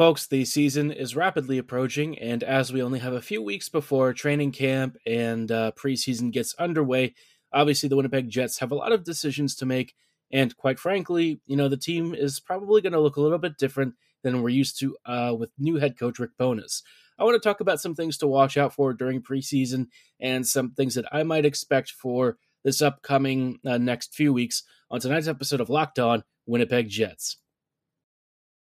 Folks, the season is rapidly approaching, and as we only have a few weeks before training camp and preseason gets underway, obviously the Winnipeg Jets have a lot of decisions to make, and quite frankly, you know, the team is probably going to look a little bit different than we're used to with new head coach Rick Bowness. I want to talk about some things to watch out for during preseason and some things that I might expect for this upcoming next few weeks on tonight's episode of Locked On Winnipeg Jets.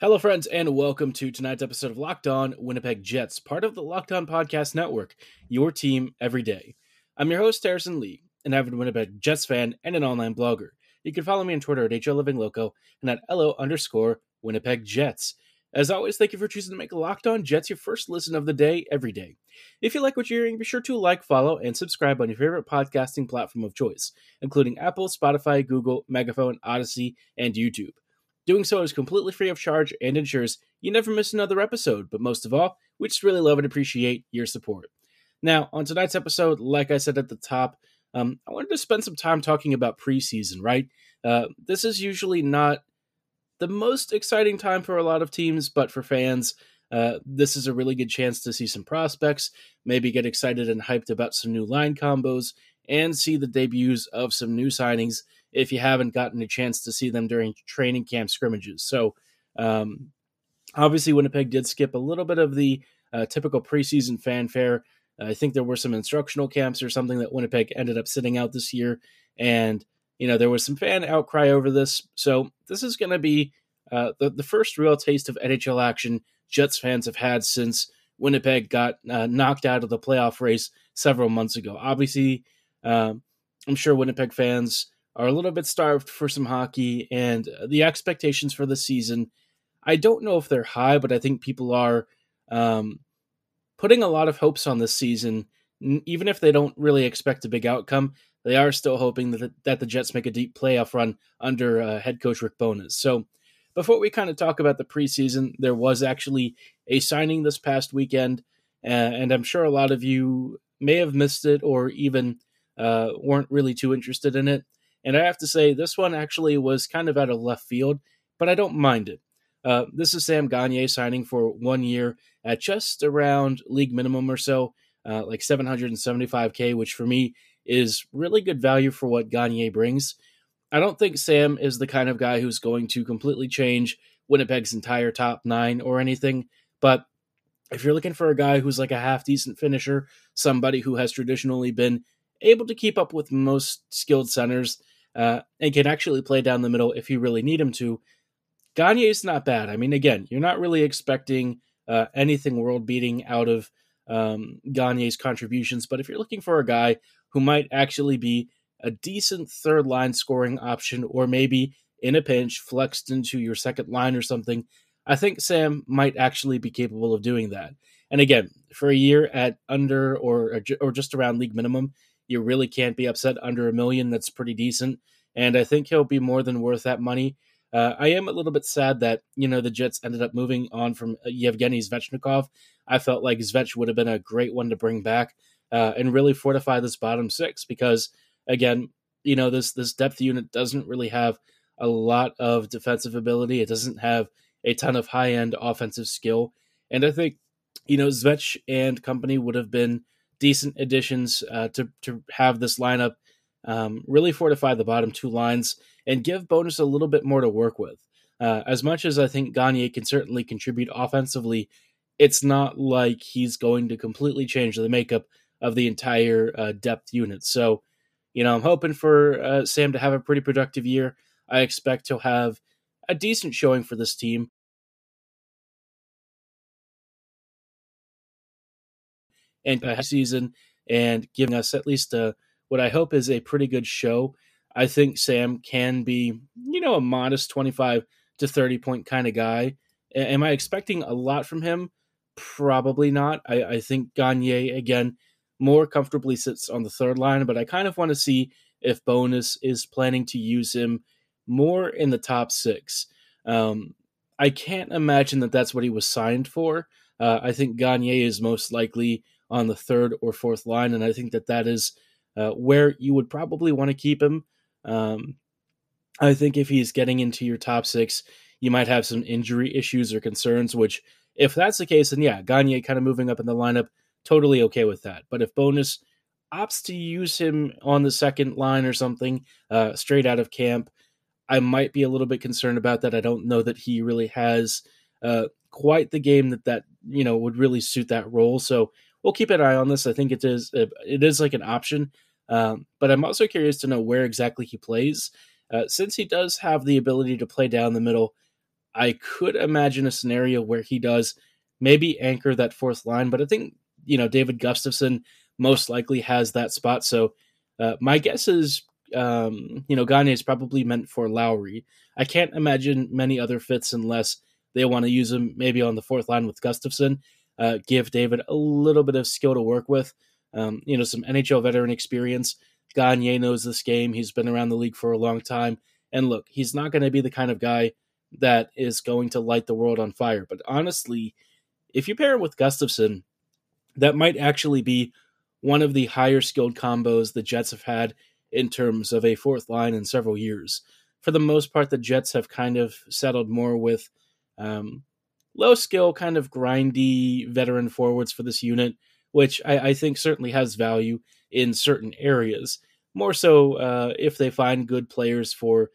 Hello, friends, and welcome to tonight's episode of Locked On Winnipeg Jets, part of the Locked On Podcast Network, your team every day. I'm your host, Harrison Lee, an avid Winnipeg Jets fan and an online blogger. You can follow me on Twitter at HLovingLoco and at @LO_Winnipeg Jets. As always, thank you for choosing to make Locked On Jets your first listen of the day every day. If you like what you're hearing, be sure to like, follow, and subscribe on your favorite podcasting platform of choice, including Apple, Spotify, Google, Megaphone, Odyssey, and YouTube. Doing so is completely free of charge and ensures you never miss another episode, but most of all, we just really love and appreciate your support. Now, on tonight's episode, like I said at the top, I wanted to spend some time talking about preseason, right? This is usually not the most exciting time for a lot of teams, but for fans, this is a really good chance to see some prospects, maybe get excited and hyped about some new line combos, and see the debuts of some new signings if you haven't gotten a chance to see them during training camp scrimmages. So obviously Winnipeg did skip a little bit of the typical preseason fanfare. I think there were some instructional camps or something that Winnipeg ended up sitting out this year. And, you know, there was some fan outcry over this. So this is going to be the first real taste of NHL action Jets fans have had since Winnipeg got knocked out of the playoff race several months ago. Obviously, I'm sure Winnipeg fans are a little bit starved for some hockey, and the expectations for the season, I don't know if they're high, but I think people are putting a lot of hopes on this season. Even if they don't really expect a big outcome, they are still hoping that the Jets make a deep playoff run under head coach Rick Bowness. So before we kind of talk about the preseason, there was actually a signing this past weekend, and I'm sure a lot of you may have missed it or even weren't really too interested in it. And I have to say, this one actually was kind of out of left field, but I don't mind it. This is Sam Gagner signing for 1 year at just around league minimum or so, like $775K, which for me is really good value for what Gagner brings. I don't think Sam is the kind of guy who's going to completely change Winnipeg's entire top nine or anything, but if you're looking for a guy who's like a half-decent finisher, somebody who has traditionally been able to keep up with most skilled centers and can actually play down the middle if you really need him to, Gagner is not bad. I mean, again, you're not really expecting anything world-beating out of Gagner's contributions, but if you're looking for a guy who might actually be a decent third-line scoring option or maybe in a pinch flexed into your second line or something, I think Sam might actually be capable of doing that. And again, for a year at under or just around league minimum, you really can't be upset under $1 million. That's pretty decent. And I think he'll be more than worth that money. I am a little bit sad that, you know, the Jets ended up moving on from Yevgeny Svechnikov. I felt like Svech would have been a great one to bring back and really fortify this bottom six because, again, you know, this depth unit doesn't really have a lot of defensive ability. It doesn't have a ton of high-end offensive skill. And I think, you know, Svech and company would have been decent additions to have this lineup really fortify the bottom two lines and give Bowness a little bit more to work with. As much as I think Gagner can certainly contribute offensively, it's not like he's going to completely change the makeup of the entire depth unit. So, you know, I'm hoping for Sam to have a pretty productive year. I expect he'll have a decent showing for this team. And season and giving us at least what I hope is a pretty good show. I think Sam can be, you know, a modest 25 to 30 point kind of guy Am I expecting a lot from him? Probably not. I think Gagner, again, more comfortably sits on the third line, but I kind of want to see if Bowness is planning to use him more in the top six. I can't imagine that that's what he was signed for. I think Gagner is most likely on the third or fourth line, and I think that that is where you would probably want to keep him. I think if he's getting into your top six, you might have some injury issues or concerns, which if that's the case, then yeah, Gagner kind of moving up in the lineup, totally okay with that. But if Bowness opts to use him on the second line or something straight out of camp, I might be a little bit concerned about that. I don't know that he really has quite the game that you know would really suit that role. So we'll keep an eye on this. I think it is like an option, but I'm also curious to know where exactly he plays. Since he does have the ability to play down the middle, I could imagine a scenario where he does maybe anchor that fourth line, but I think, you know, David Gustafsson most likely has that spot. So my guess is, you know, Gagner is probably meant for Lowry. I can't imagine many other fits unless they want to use him maybe on the fourth line with Gustafsson, give David a little bit of skill to work with, you know, some NHL veteran experience. Gagner knows this game. He's been around the league for a long time. And look, he's not going to be the kind of guy that is going to light the world on fire. But honestly, if you pair him with Gustafsson, that might actually be one of the higher skilled combos the Jets have had in terms of a fourth line in several years. For the most part, the Jets have kind of settled more with low skill, kind of grindy veteran forwards for this unit, which I think certainly has value in certain areas. More so if they find good players for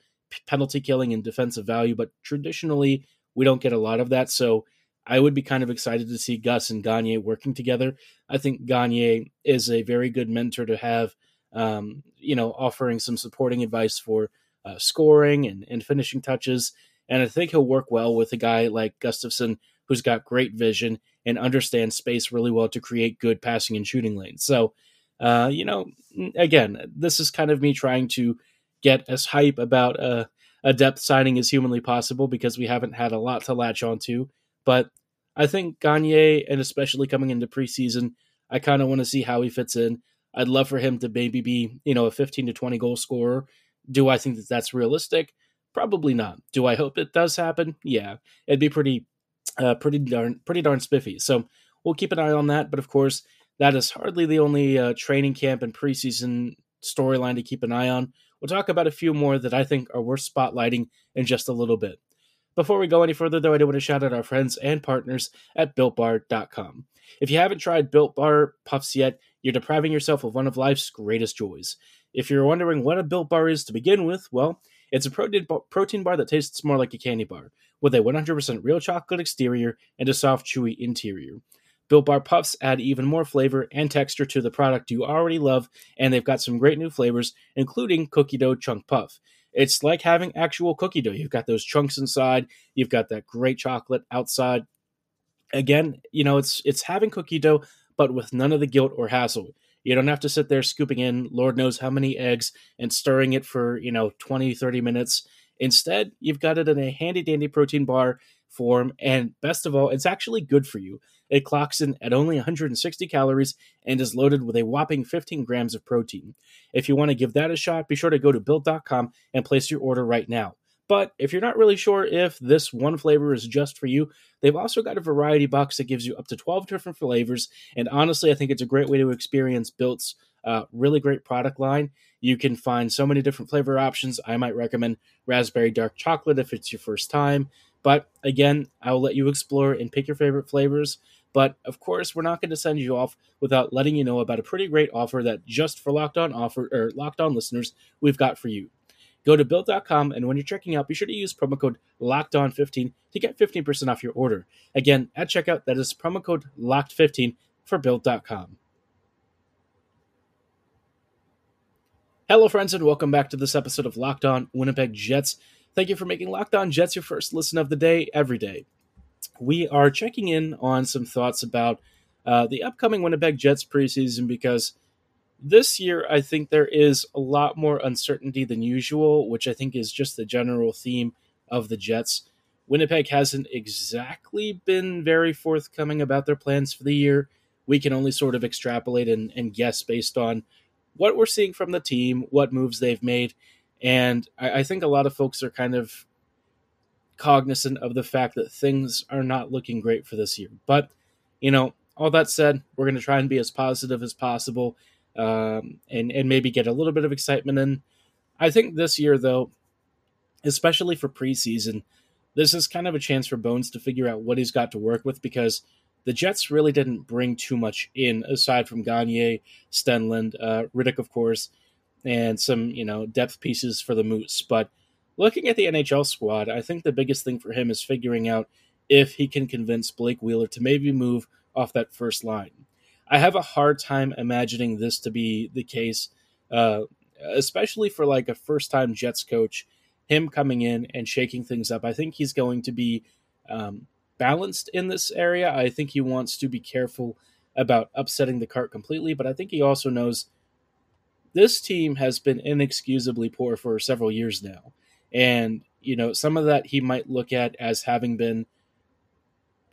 penalty killing and defensive value, but traditionally we don't get a lot of that. So I would be kind of excited to see Gus and Gagner working together. I think Gagner is a very good mentor to have, you know, offering some supporting advice for scoring and finishing touches. And I think he'll work well with a guy like Gustafsson, who's got great vision and understands space really well to create good passing and shooting lanes. So, you know, again, this is kind of me trying to get as hype about a depth signing as humanly possible because we haven't had a lot to latch onto. But I think Gagner, and especially coming into preseason, I kind of want to see how he fits in. I'd love for him to maybe be, you know, a 15 to 20 goal scorer. Do I think that that's realistic? Probably not. Do I hope it does happen? Yeah, it'd be pretty darn spiffy. So we'll keep an eye on that. But of course, that is hardly the only training camp and preseason storyline to keep an eye on. We'll talk about a few more that I think are worth spotlighting in just a little bit. Before we go any further, though, I do want to shout out our friends and partners at BuiltBar.com. If you haven't tried Built Bar Puffs yet, you're depriving yourself of one of life's greatest joys. If you're wondering what a Built Bar is to begin with, well, it's a protein bar that tastes more like a candy bar, with a 100% real chocolate exterior and a soft, chewy interior. Built Bar Puffs add even more flavor and texture to the product you already love, and they've got some great new flavors, including Cookie Dough Chunk Puff. It's like having actual cookie dough. You've got those chunks inside. You've got that great chocolate outside. Again, you know, it's having cookie dough, but with none of the guilt or hassle. You don't have to sit there scooping in Lord knows how many eggs and stirring it for, you know, 20, 30 minutes. Instead, you've got it in a handy-dandy protein bar form, and best of all, it's actually good for you. It clocks in at only 160 calories and is loaded with a whopping 15 grams of protein. If you want to give that a shot, be sure to go to Built.com and place your order right now. But if you're not really sure if this one flavor is just for you, they've also got a variety box that gives you up to 12 different flavors, and honestly, I think it's a great way to experience Built's really great product line. You can find so many different flavor options. I might recommend raspberry dark chocolate if it's your first time. But again, I'll let you explore and pick your favorite flavors. But of course, we're not going to send you off without letting you know about a pretty great offer that just for Locked On listeners, we've got for you. Go to Built.com, and when you're checking out, be sure to use promo code LOCKEDON15 to get 15% off your order. Again, at checkout, that is promo code LOCKED15 for Built.com. Hello, friends, and welcome back to this episode of Locked On Winnipeg Jets. Thank you for making Locked On Jets your first listen of the day every day. We are checking in on some thoughts about the upcoming Winnipeg Jets preseason because this year I think there is a lot more uncertainty than usual, which I think is just the general theme of the Jets. Winnipeg hasn't exactly been very forthcoming about their plans for the year. We can only sort of extrapolate and guess based on what we're seeing from the team, what moves they've made. And I think a lot of folks are kind of cognizant of the fact that things are not looking great for this year. But, you know, all that said, we're going to try and be as positive as possible and maybe get a little bit of excitement in. I think this year, though, especially for preseason, this is kind of a chance for Bones to figure out what he's got to work with, because the Jets really didn't bring too much in aside from Gagner, Stenlund, Riddick, of course, and some, you know, depth pieces for the Moose. But looking at the NHL squad, I think the biggest thing for him is figuring out if he can convince Blake Wheeler to maybe move off that first line. I have a hard time imagining this to be the case, especially for like a first-time Jets coach, him coming in and shaking things up. I think he's going to be balanced in this area. I think he wants to be careful about upsetting the cart completely, but I think he also knows this team has been inexcusably poor for several years now. And, you know, some of that he might look at as having been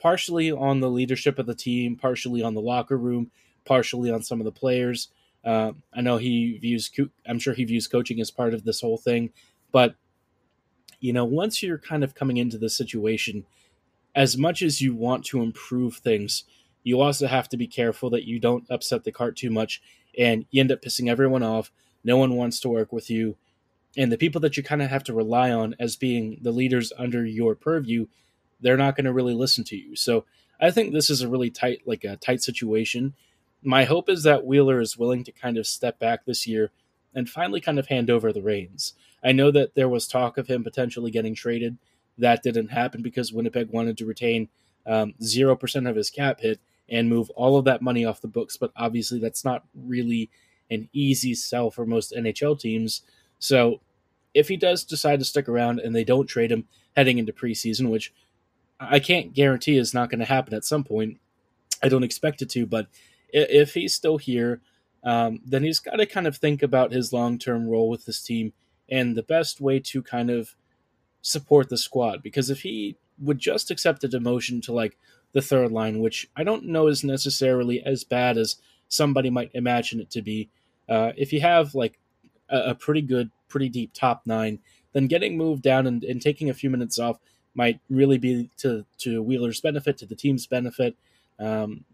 partially on the leadership of the team, partially on the locker room, partially on some of the players. I know I'm sure he views coaching as part of this whole thing, but, you know, once you're kind of coming into this situation, as much as you want to improve things, you also have to be careful that you don't upset the cart too much and you end up pissing everyone off. No one wants to work with you. And the people that you kind of have to rely on as being the leaders under your purview, they're not going to really listen to you. So I think this is a really tight, like a tight situation. My hope is that Wheeler is willing to kind of step back this year and finally kind of hand over the reins. I know that there was talk of him potentially getting traded. That didn't happen because Winnipeg wanted to retain 0% of his cap hit and move all of that money off the books. But obviously that's not really an easy sell for most NHL teams. So if he does decide to stick around and they don't trade him heading into preseason, which I can't guarantee is not going to happen at some point. I don't expect it to, but if he's still here, then he's got to kind of think about his long-term role with this team and the best way to kind of support the squad. Because if he would just accept a demotion to like the third line, which I don't know is necessarily as bad as somebody might imagine it to be, if you have like a pretty good, pretty deep top nine, then getting moved down and taking a few minutes off might really be to Wheeler's benefit, to the team's benefit. And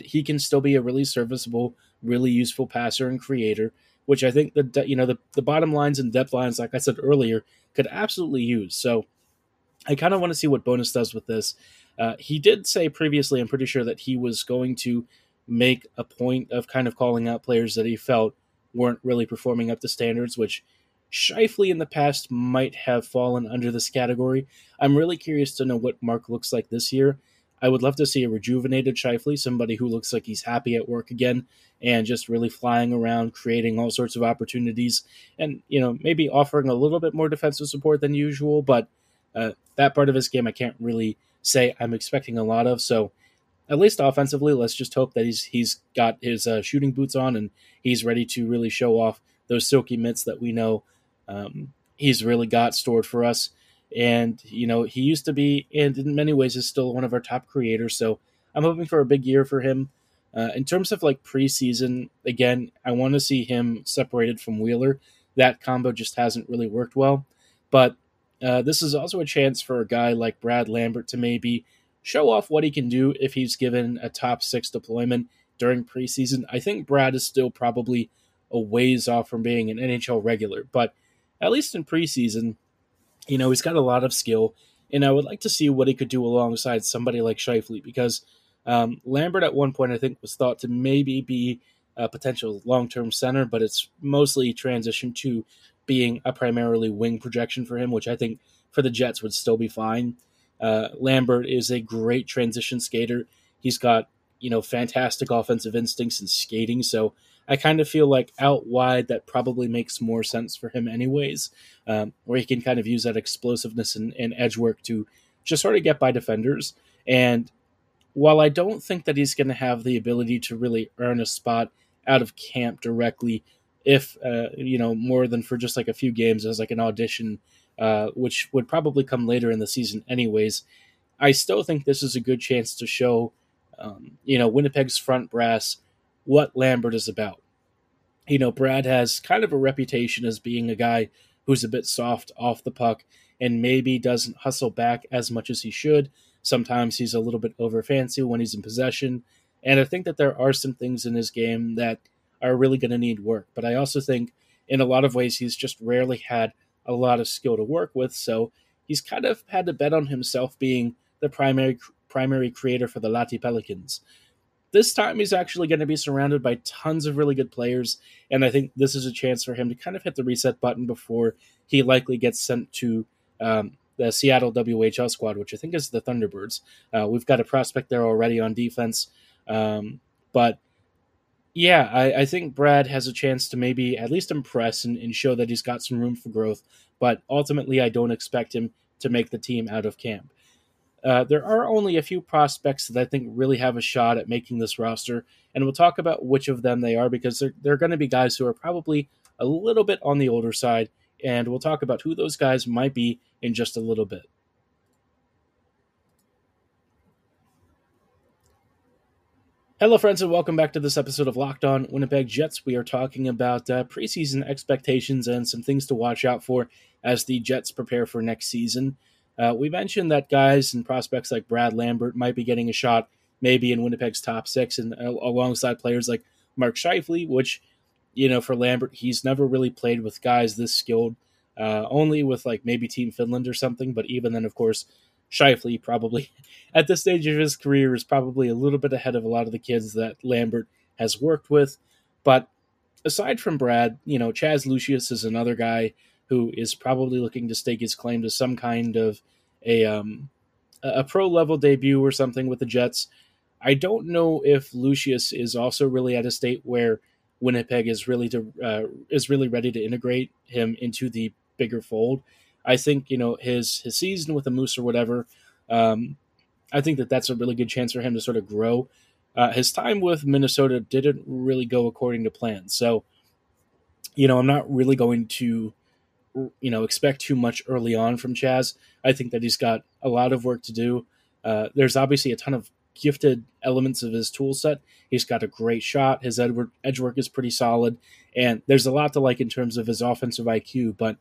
he can still be a really serviceable, really useful passer and creator, which I think the bottom lines and depth lines, like I said earlier, could absolutely use. So I kind of want to see what Bowness does with this. He did say previously, I'm pretty sure, that he was going to make a point of kind of calling out players that he felt weren't really performing up to standards, which Scheifele in the past might have fallen under this category. I'm really curious to know what Mark looks like this year. I would love to see a rejuvenated Scheifele, somebody who looks like he's happy at work again and just really flying around, creating all sorts of opportunities and, you know, maybe offering a little bit more defensive support than usual. But that part of his game, I can't really say I'm expecting a lot of. So at least offensively, let's just hope that he's got his shooting boots on and he's ready to really show off those silky mitts that we know he's really got stored for us. And, you know, he used to be, and in many ways is still one of our top creators. So I'm hoping for a big year for him. In terms of like preseason, again, I want to see him separated from Wheeler. That combo just hasn't really worked well. But this is also a chance for a guy like Brad Lambert to maybe show off what he can do if he's given a top six deployment during preseason. I think Brad is still probably a ways off from being an NHL regular, but at least in preseason, you know, he's got a lot of skill, and I would like to see what he could do alongside somebody like Scheifele, because Lambert at one point, I think, was thought to maybe be a potential long-term center, but it's mostly transitioned to being a primarily wing projection for him, which I think for the Jets would still be fine. Lambert is a great transition skater. He's got, you know, fantastic offensive instincts and skating, so I kind of feel like out wide that probably makes more sense for him anyways, where he can kind of use that explosiveness and edge work to just sort of get by defenders. And while I don't think that he's going to have the ability to really earn a spot out of camp directly, if, you know, more than for just like a few games as like an audition which would probably come later in the season anyways, I still think this is a good chance to show, Winnipeg's front brass what Lambert is about. You know, Brad has kind of a reputation as being a guy who's a bit soft off the puck and maybe doesn't hustle back as much as he should. Sometimes he's a little bit over fancy when he's in possession. And I think that there are some things in his game that are really going to need work. But I also think in a lot of ways, he's just rarely had a lot of skill to work with. So he's kind of had to bet on himself being the primary creator for the Lahti Pelicans. This time he's actually going to be surrounded by tons of really good players, and I think this is a chance for him to kind of hit the reset button before he likely gets sent to the Seattle WHL squad, which I think is the Thunderbirds. We've got a prospect there already on defense. I think Brad has a chance to maybe at least impress and show that he's got some room for growth, but ultimately I don't expect him to make the team out of camp. There are only a few prospects that I think really have a shot at making this roster, and we'll talk about which of them they are, because they're going to be guys who are probably a little bit on the older side, and we'll talk about who those guys might be in just a little bit. Hello, friends, and welcome back to this episode of Locked On Winnipeg Jets. We are talking about preseason expectations and some things to watch out for as the Jets prepare for next season. We mentioned that guys and prospects like Brad Lambert might be getting a shot maybe in Winnipeg's top six and alongside players like Mark Scheifele, which, for Lambert, he's never really played with guys this skilled, only with like maybe Team Finland or something. But even then, of course, Scheifele probably at this stage of his career is probably a little bit ahead of a lot of the kids that Lambert has worked with. But aside from Brad, Chaz Lucius is another guy who is probably looking to stake his claim to some kind of a pro-level debut or something with the Jets. I don't know if Lucius is also really at a state where Winnipeg is really ready to integrate him into the bigger fold. I think, his season with the Moose or whatever, I think that's a really good chance for him to sort of grow. His time with Minnesota didn't really go according to plan. So, I'm not really going to expect too much early on from Chaz. I think that he's got a lot of work to do. There's obviously a ton of gifted elements of his tool set. He's got a great shot. His edge work is pretty solid. And there's a lot to like in terms of his offensive IQ. But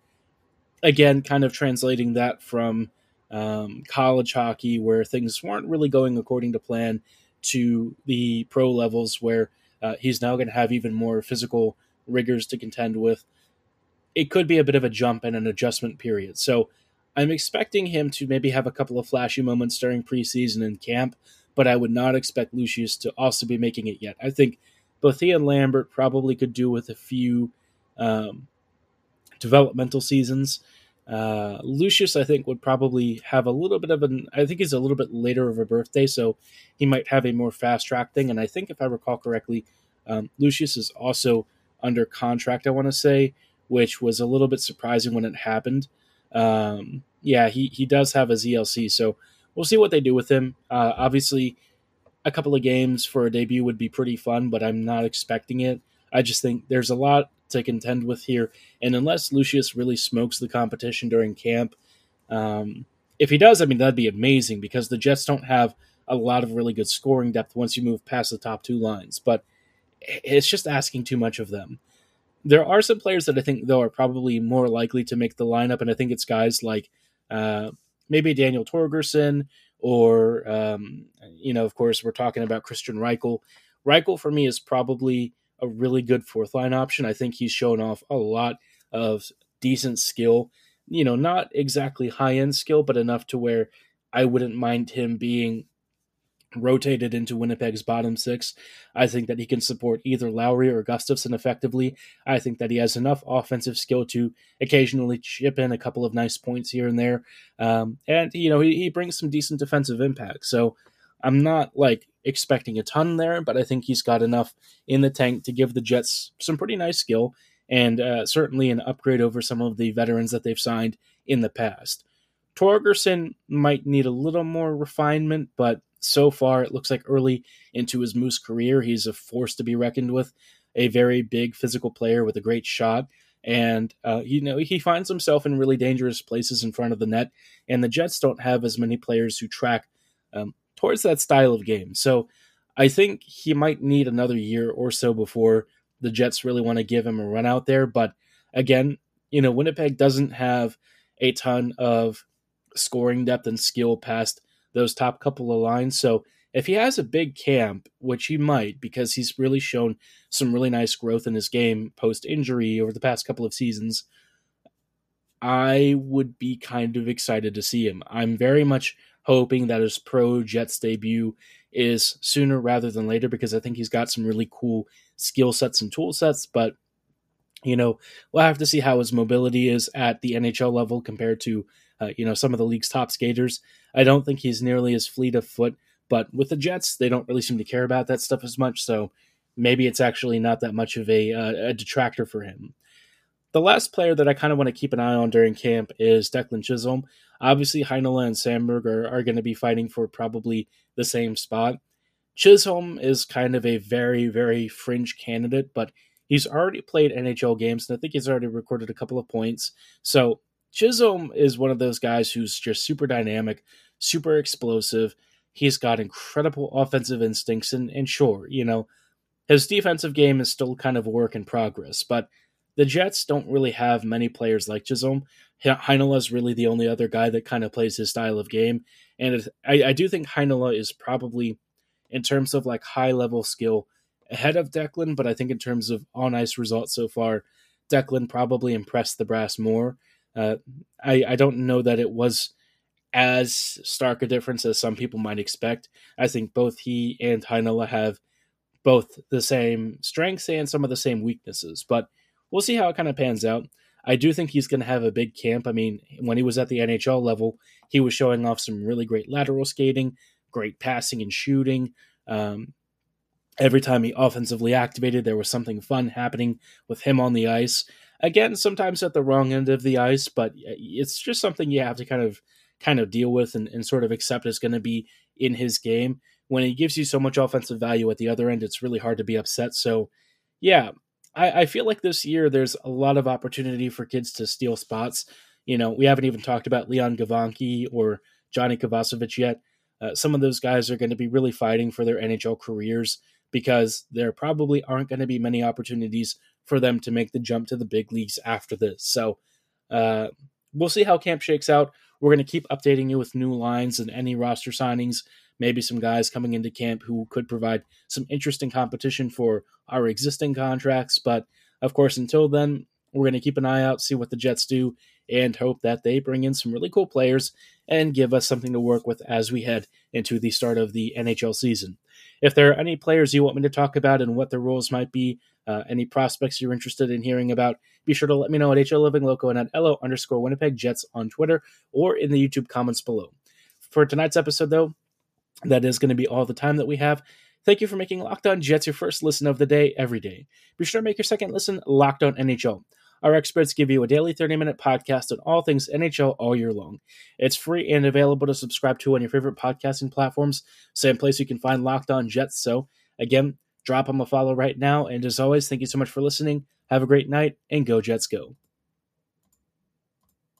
again, kind of translating that from college hockey, where things weren't really going according to plan, to the pro levels where he's now going to have even more physical rigors to contend with. It could be a bit of a jump and an adjustment period. So I'm expecting him to maybe have a couple of flashy moments during preseason and camp, but I would not expect Lucius to also be making it yet. I think both he and Lambert probably could do with a few developmental seasons. Lucius, I think, would probably have a little bit of I think he's a little bit later of a birthday, so he might have a more fast track thing. And I think if I recall correctly, Lucius is also under contract, I want to say, which was a little bit surprising when it happened. He does have his ELC, so we'll see what they do with him. Obviously, a couple of games for a debut would be pretty fun, but I'm not expecting it. I just think there's a lot to contend with here, and unless Lucius really smokes the competition during camp, if he does, that'd be amazing, because the Jets don't have a lot of really good scoring depth once you move past the top two lines, but it's just asking too much of them. There are some players that I think, though, are probably more likely to make the lineup, and I think it's guys like maybe Daniel Torgersson or, of course, we're talking about Christian Reichel. Reichel, for me, is probably a really good fourth-line option. I think he's shown off a lot of decent skill, not exactly high-end skill, but enough to where I wouldn't mind him being rotated into Winnipeg's bottom six. I think that he can support either Lowry or Gustafsson effectively. I think that he has enough offensive skill to occasionally chip in a couple of nice points here and there. He brings some decent defensive impact. So I'm not expecting a ton there, but I think he's got enough in the tank to give the Jets some pretty nice skill and certainly an upgrade over some of the veterans that they've signed in the past. Torgersson might need a little more refinement, but so far, it looks like early into his Moose career, he's a force to be reckoned with, a very big physical player with a great shot. And, he finds himself in really dangerous places in front of the net. And the Jets don't have as many players who track towards that style of game. So I think he might need another year or so before the Jets really want to give him a run out there. But again, Winnipeg doesn't have a ton of scoring depth and skill past those top couple of lines. So if he has a big camp, which he might, because he's really shown some really nice growth in his game post-injury over the past couple of seasons, I would be kind of excited to see him. I'm very much hoping that his pro Jets debut is sooner rather than later, because I think he's got some really cool skill sets and tool sets, but we'll have to see how his mobility is at the NHL level compared to, some of the league's top skaters. I don't think he's nearly as fleet of foot, but with the Jets, they don't really seem to care about that stuff as much. So maybe it's actually not that much of a detractor for him. The last player that I kind of want to keep an eye on during camp is Declan Chisholm. Obviously, Heinola and Sandberg are going to be fighting for probably the same spot. Chisholm is kind of a very, very fringe candidate, but he's already played NHL games, and I think he's already recorded a couple of points. So Chisholm is one of those guys who's just super dynamic, super explosive. He's got incredible offensive instincts, and sure, his defensive game is still kind of a work in progress, but the Jets don't really have many players like Chisholm. Heinola is really the only other guy that kind of plays his style of game, and I do think Heinola is probably, in terms of like high-level skill, ahead of Declan, but I think in terms of on-ice results so far, Declan probably impressed the brass more. I don't know that it was as stark a difference as some people might expect. I think both he and Heinola have both the same strengths and some of the same weaknesses, but we'll see how it kind of pans out. I do think he's going to have a big camp. I mean, when he was at the NHL level, he was showing off some really great lateral skating, great passing and shooting. Every time he offensively activated, there was something fun happening with him on the ice. Again, sometimes at the wrong end of the ice, but it's just something you have to kind of deal with and sort of accept is going to be in his game. When he gives you so much offensive value at the other end, it's really hard to be upset. So, yeah, I feel like this year there's a lot of opportunity for kids to steal spots. We haven't even talked about Leon Gavanki or Johnny Kobasovich yet. Some of those guys are going to be really fighting for their NHL careers, because there probably aren't going to be many opportunities for them to make the jump to the big leagues after this. So we'll see how camp shakes out. We're going to keep updating you with new lines and any roster signings, maybe some guys coming into camp who could provide some interesting competition for our existing contracts. But of course, until then, we're going to keep an eye out, see what the Jets do, and hope that they bring in some really cool players and give us something to work with as we head into the start of the NHL season. If there are any players you want me to talk about and what their roles might be, any prospects you're interested in hearing about, be sure to let me know at HLovingLoco and at LO_Winnipeg Jets on Twitter or in the YouTube comments below. For tonight's episode, though, that is going to be all the time that we have. Thank you for making Locked On Jets your first listen of the day every day. Be sure to make your second listen Locked On NHL. Our experts give you a daily 30-minute podcast on all things NHL all year long. It's free and available to subscribe to on your favorite podcasting platforms, same place you can find Locked On Jets. So, again, drop them a follow right now. And as always, thank you so much for listening. Have a great night, and go Jets go.